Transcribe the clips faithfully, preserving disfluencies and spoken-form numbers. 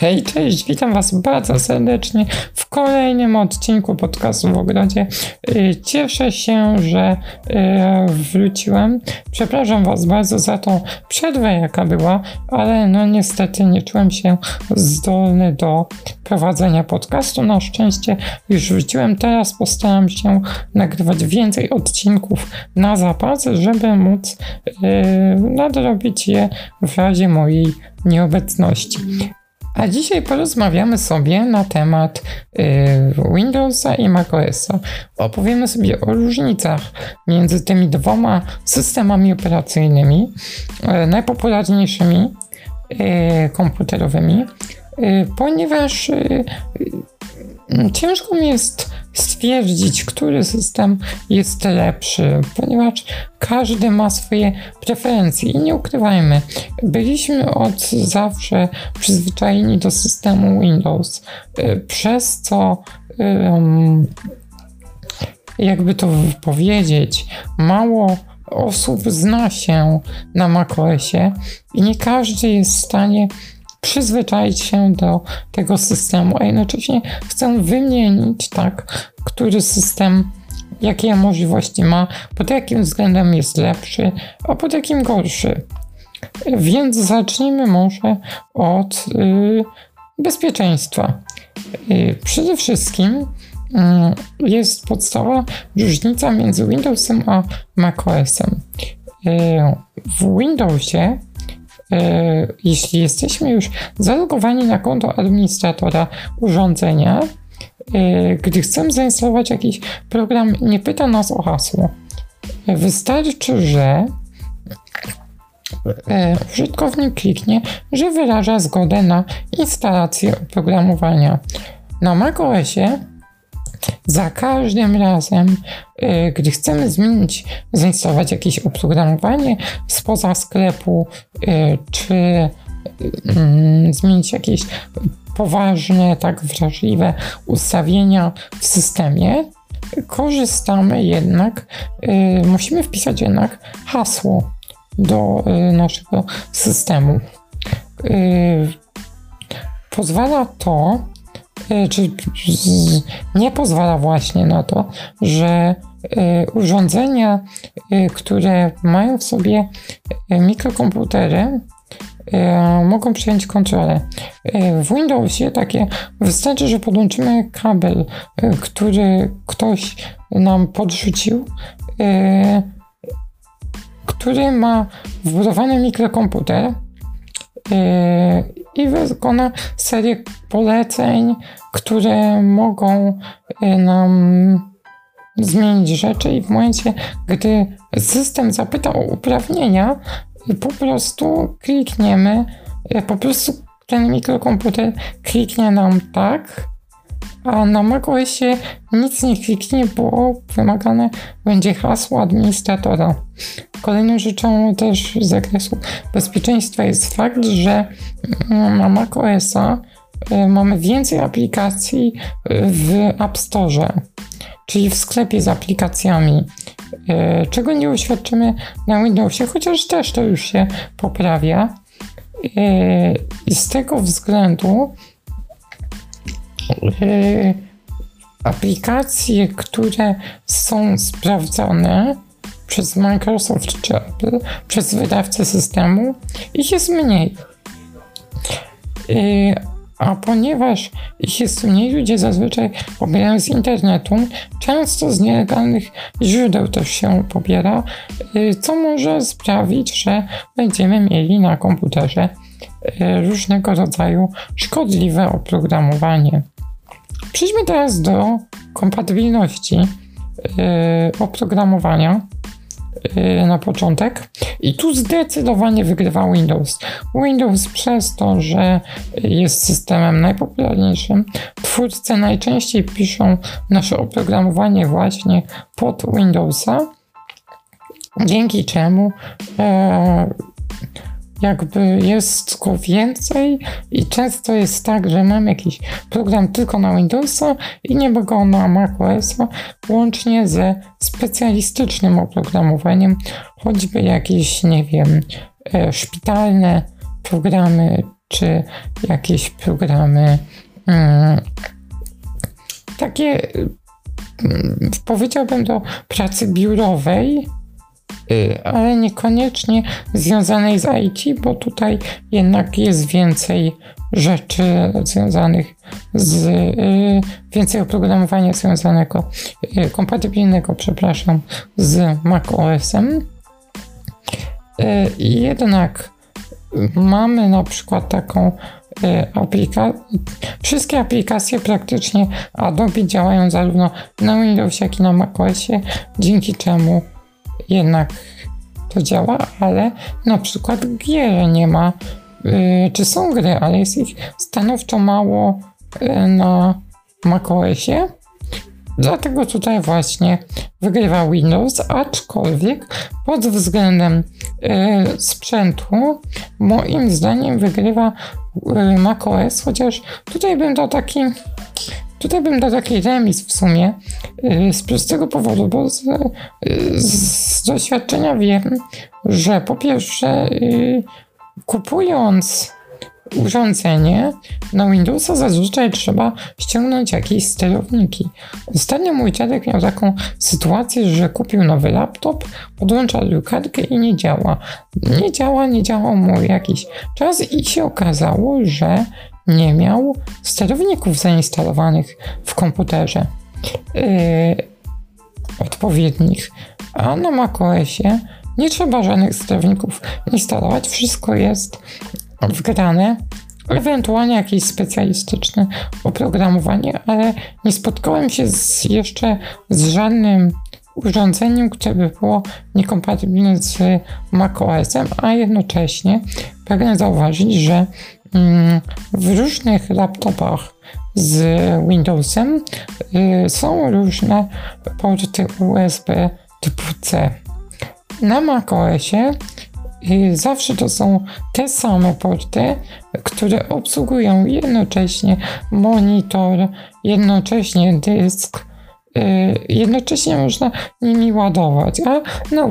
Hej, cześć, witam was bardzo serdecznie w kolejnym odcinku podcastu w ogrodzie. Cieszę się, że wróciłem. Przepraszam was bardzo za tą przerwę, jaka była, ale no niestety nie czułem się zdolny do prowadzenia podcastu. Na szczęście już wróciłem. Teraz postaram się nagrywać więcej odcinków na zapas, żeby móc nadrobić je w razie mojej nieobecności. A dzisiaj porozmawiamy sobie na temat yy, Windowsa i macOSa. Opowiemy sobie o różnicach między tymi dwoma systemami operacyjnymi, yy, najpopularniejszymi yy, komputerowymi, yy, ponieważ yy, yy, ciężko mi jest stwierdzić, który system jest lepszy, ponieważ każdy ma swoje preferencje i nie ukrywajmy, byliśmy od zawsze przyzwyczajeni do systemu Windows, przez co um, jakby to powiedzieć, mało osób zna się na macOSie i nie każdy jest w stanie przyzwyczaić się do tego systemu, a jednocześnie chcę wymienić, tak, który system jakie możliwości ma, pod jakim względem jest lepszy, a pod jakim gorszy. Więc zacznijmy może od yy, bezpieczeństwa. Yy, przede wszystkim yy, jest podstawowa różnica między Windowsem a macOSem. Yy, w Windowsie jeśli jesteśmy już zalogowani na konto administratora urządzenia, gdy chcemy zainstalować jakiś program, nie pyta nas o hasło. Wystarczy, że użytkownik kliknie, że wyraża zgodę na instalację oprogramowania. Na macOSie za każdym razem, yy, gdy chcemy zmienić, zainstalować jakieś oprogramowanie spoza sklepu, yy, czy yy, zmienić jakieś poważne, tak wrażliwe ustawienia w systemie, korzystamy jednak, yy, musimy wpisać jednak hasło do yy, naszego systemu. Yy, pozwala to, czy nie pozwala właśnie na to, że urządzenia, które mają w sobie mikrokomputery, mogą przejąć kontrolę. W Windowsie takie wystarczy, że podłączymy kabel, który ktoś nam podrzucił, który ma wbudowany mikrokomputer i wykona serię poleceń, które mogą nam zmienić rzeczy i w momencie, gdy system zapyta o uprawnienia, po prostu klikniemy, po prostu ten mikrokomputer kliknie nam tak, a na macOSie nic nie kliknie, bo wymagane będzie hasło administratora. Kolejną rzeczą też z zakresu bezpieczeństwa jest fakt, że na macOSa mamy więcej aplikacji w App Store, czyli w sklepie z aplikacjami, czego nie uświadczymy na Windowsie, chociaż też to już się poprawia. I z tego względu Yy, aplikacje, które są sprawdzane przez Microsoft czy Apple, przez wydawcę systemu, ich jest mniej. Yy, a ponieważ ich jest mniej, ludzie zazwyczaj pobierają z internetu, często z nielegalnych źródeł też się pobiera, yy, co może sprawić, że będziemy mieli na komputerze yy, różnego rodzaju szkodliwe oprogramowanie. Przejdźmy teraz do kompatybilności yy, oprogramowania yy, na początek i tu zdecydowanie wygrywa Windows. Windows przez to, że jest systemem najpopularniejszym, twórcy najczęściej piszą nasze oprogramowanie właśnie pod Windowsa, dzięki czemu yy, jakby jest go więcej i często jest tak, że mam jakiś program tylko na Windowsa i nie ma go na macOSa, łącznie ze specjalistycznym oprogramowaniem, choćby jakieś, nie wiem, szpitalne programy czy jakieś programy mm, takie, mm, powiedziałbym, do pracy biurowej, y, ale niekoniecznie związanej z I T, bo tutaj jednak jest więcej rzeczy związanych z y, więcej oprogramowania związanego, y, kompatybilnego, przepraszam, z macOS-em. Y, jednak mamy na przykład taką y, aplikację, wszystkie aplikacje praktycznie Adobe działają zarówno na Windowsie, jak i na macOSie, dzięki czemu jednak to działa, ale na przykład gier nie ma, y, czy są gry, ale jest ich stanowczo mało y, na macOSie. Dlatego tutaj właśnie wygrywa Windows, aczkolwiek pod względem y, sprzętu moim zdaniem wygrywa y, macOS, chociaż tutaj bym dał taki, tutaj bym dał taki remis w sumie y, z prostego powodu, bo z, y, z doświadczenia wiem, że po pierwsze y, kupując urządzenie na Windowsa zazwyczaj trzeba ściągnąć jakieś sterowniki. Ostatnio mój dziadek miał taką sytuację, że kupił nowy laptop, podłącza drukarkę i nie działa. Nie działa, nie działał mu jakiś czas i się okazało, że nie miał sterowników zainstalowanych w komputerze yy, odpowiednich, a na macOSie nie trzeba żadnych sterowników instalować, wszystko jest wgrane, ewentualnie jakieś specjalistyczne oprogramowanie, ale nie spotkałem się z, jeszcze z żadnym urządzeniem, które by było niekompatybilne z macOS-em, a jednocześnie pragnę zauważyć, że mm, w różnych laptopach z Windowsem y, są różne porty U S B typu C. Na macOSie zawsze to są te same porty, które obsługują jednocześnie monitor, jednocześnie dysk, jednocześnie można nimi ładować, a na,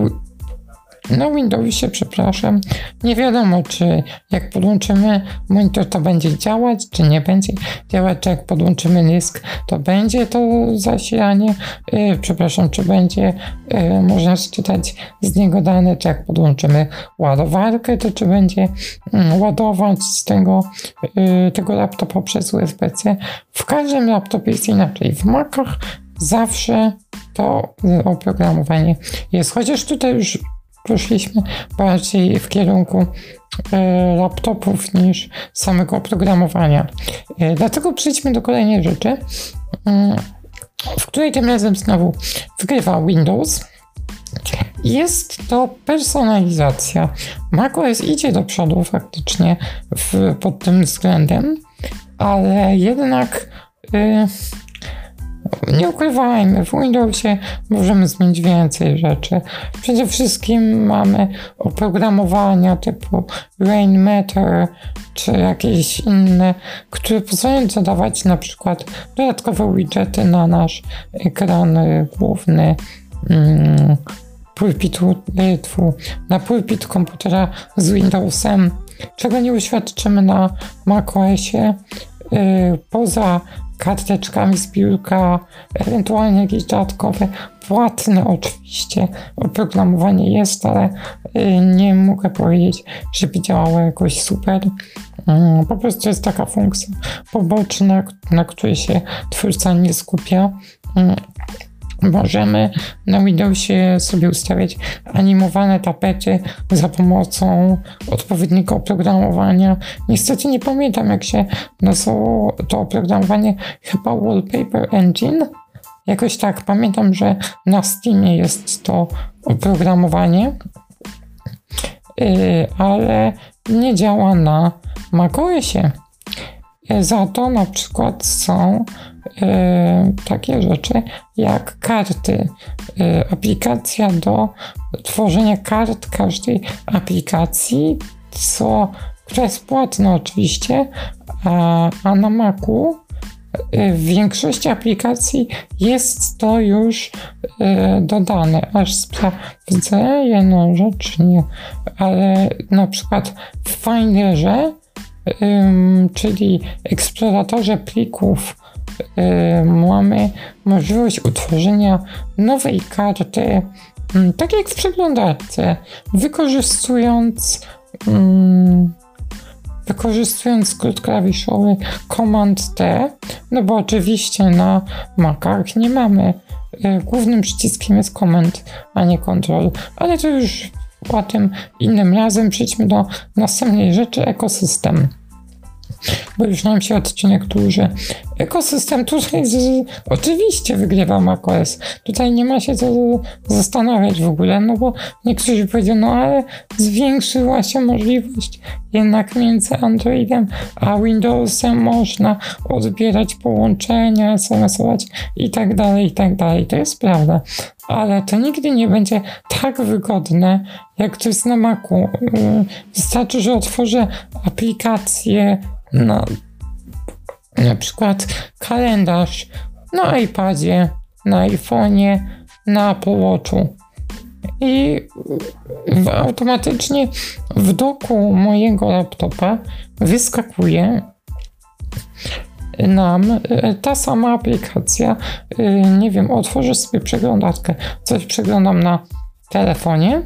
na Windowsie, przepraszam, nie wiadomo, czy jak podłączymy monitor, to będzie działać, czy nie będzie działać, czy jak podłączymy dysk, to będzie to zasilanie, yy, przepraszam, czy będzie yy, można czytać z niego dane, czy jak podłączymy ładowarkę, to czy będzie yy, ładować z tego, yy, tego laptopa przez U S B C. W każdym laptopie jest inaczej, w Macach zawsze to oprogramowanie jest, chociaż tutaj już poszliśmy bardziej w kierunku e, laptopów niż samego oprogramowania. E, dlatego przejdźmy do kolejnej rzeczy, e, w której tym razem znowu wygrywa Windows. Jest to personalizacja. macOS idzie do przodu faktycznie w, pod tym względem, ale jednak e, nie ukrywajmy, w Windowsie możemy zmienić więcej rzeczy. Przede wszystkim mamy oprogramowania typu Rainmeter czy jakieś inne, które pozwalają dodawać na przykład dodatkowe widgety na nasz ekran główny, mm, pulpitu, na pulpit komputera z Windowsem, czego nie uświadczymy na macOSie, yy, poza karteczkami z biurka, ewentualnie jakieś dodatkowe, płatne oczywiście oprogramowanie jest, ale y, nie mogę powiedzieć, żeby działało jakoś super. Y, po prostu jest taka funkcja poboczna, na której się twórca nie skupia. Y, Możemy na Windowsie sobie ustawiać animowane tapety za pomocą odpowiedniego oprogramowania. Niestety nie pamiętam, jak się nazywało to oprogramowanie, chyba Wallpaper Engine. Jakoś tak, pamiętam, że na Steamie jest to oprogramowanie, yy, ale nie działa na macOSie. Za to na przykład są yy, takie rzeczy jak karty. Yy, aplikacja do tworzenia kart każdej aplikacji, co, która jest płatna oczywiście, a, a na Macu yy, w większości aplikacji jest to już yy, dodane. Aż sprawdzę jedną rzecz, nie, ale na przykład w Finderze czyli eksploratorze plików mamy możliwość utworzenia nowej karty, tak jak w przeglądarce, wykorzystując wykorzystując skrót klawiszowy Command T, no bo oczywiście na Macach nie mamy, głównym przyciskiem jest Command, a nie Control, ale to już o tym innym razem. Przejdźmy do następnej rzeczy, ekosystem, bo już nam się odcinek dłuży. Ekosystem tutaj z, oczywiście wygrywa macOS. Tutaj nie ma się co zastanawiać w ogóle, no bo niektórzy powiedzą, no ale zwiększyła się możliwość, jednak między Androidem a Windowsem można odbierać połączenia, es em esować i tak dalej, i tak dalej. To jest prawda, ale to nigdy nie będzie tak wygodne, jak to jest na Macu. Wystarczy, że otworzę aplikację na, na przykład kalendarz na iPadzie, na iPhone'ie, na Apple Watchu i w, automatycznie w doku mojego laptopa wyskakuje nam ta sama aplikacja. Nie wiem, otworzę sobie przeglądarkę, coś przeglądam na telefonie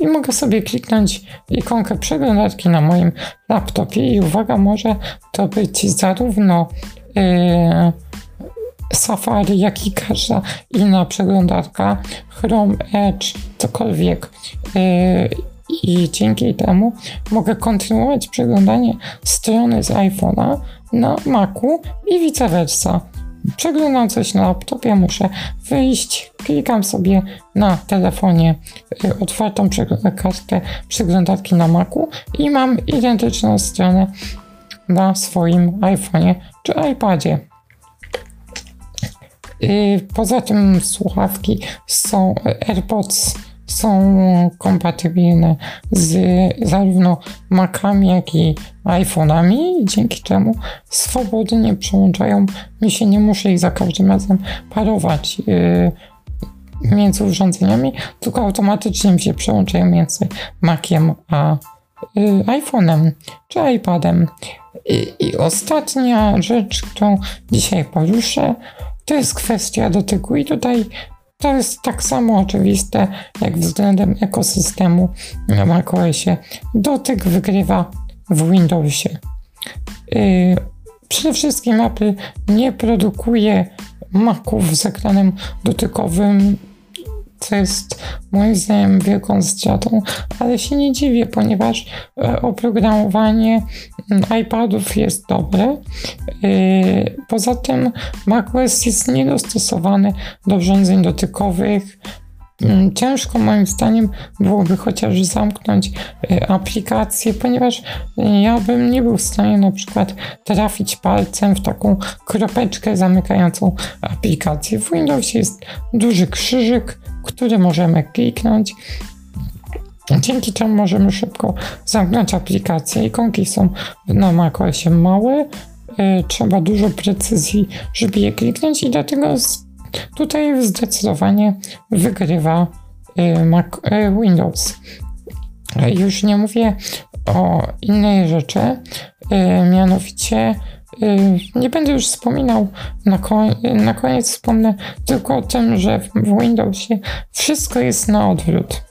i mogę sobie kliknąć ikonkę przeglądarki na moim laptopie i uwaga, może to być zarówno yy, Safari, jak i każda inna przeglądarka, Chrome, Edge, cokolwiek. Yy, I dzięki temu mogę kontynuować przeglądanie strony z iPhone'a na Macu i vice versa. Przeglądam coś na laptopie, muszę wyjść, klikam sobie na telefonie otwartą kartę przeglądarki na Macu i mam identyczną stronę na swoim iPhone'ie czy iPadzie. Poza tym słuchawki są AirPods, są kompatybilne z zarówno Macami, jak i iPhone'ami, dzięki czemu swobodnie przełączają mi się, nie muszę ich za każdym razem parować yy, między urządzeniami, tylko automatycznie mi się przełączają między Maciem a yy, iPhone'em czy iPadem. I, I ostatnia rzecz, którą dzisiaj poruszę, to jest kwestia dotyku i tutaj to jest tak samo oczywiste jak względem ekosystemu na macOSie. Dotyk wygrywa w Windowsie. Yy, przede wszystkim Apple nie produkuje Maców z ekranem dotykowym, co jest moim zdaniem wielką stratą, ale się nie dziwię, ponieważ oprogramowanie iPadów jest dobre. Poza tym macOS jest niedostosowany do urządzeń dotykowych. Ciężko moim zdaniem byłoby chociaż zamknąć aplikację, ponieważ ja bym nie był w stanie na przykład trafić palcem w taką kropeczkę zamykającą aplikację. W Windowsie jest duży krzyżyk, który możemy kliknąć, dzięki czemu możemy szybko zamknąć aplikację. Ikonki są na macOSie małe, yy, trzeba dużo precyzji, żeby je kliknąć i dlatego z, tutaj zdecydowanie wygrywa yy, Mac, yy, Windows. Już nie mówię o innej rzeczy, yy, mianowicie nie będę już wspominał, na, konie, na koniec wspomnę tylko o tym, że w Windowsie wszystko jest na odwrót.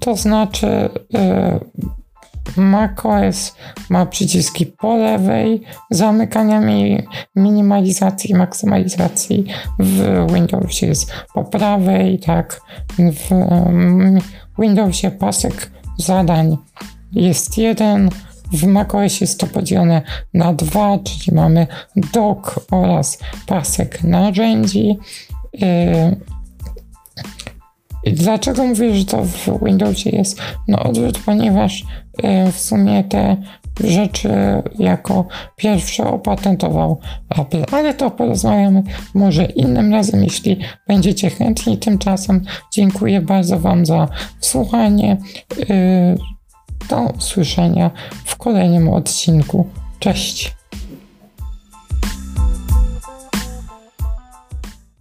To znaczy yy, macOS ma przyciski po lewej, zamykania, minimalizacji i maksymalizacji, w Windowsie jest po prawej, tak, w um, Windowsie pasek zadań jest jeden, w macOSie jest to podzielone na dwa, czyli mamy dock oraz pasek narzędzi. Yy, dlaczego mówię, że to w Windowsie jest na odwrót? Ponieważ yy, w sumie te rzeczy jako pierwsze opatentował Apple, ale to porozmawiamy może innym razem, jeśli będziecie chętni. Tymczasem dziękuję bardzo Wam za słuchanie. Yy, Do usłyszenia w kolejnym odcinku. Cześć!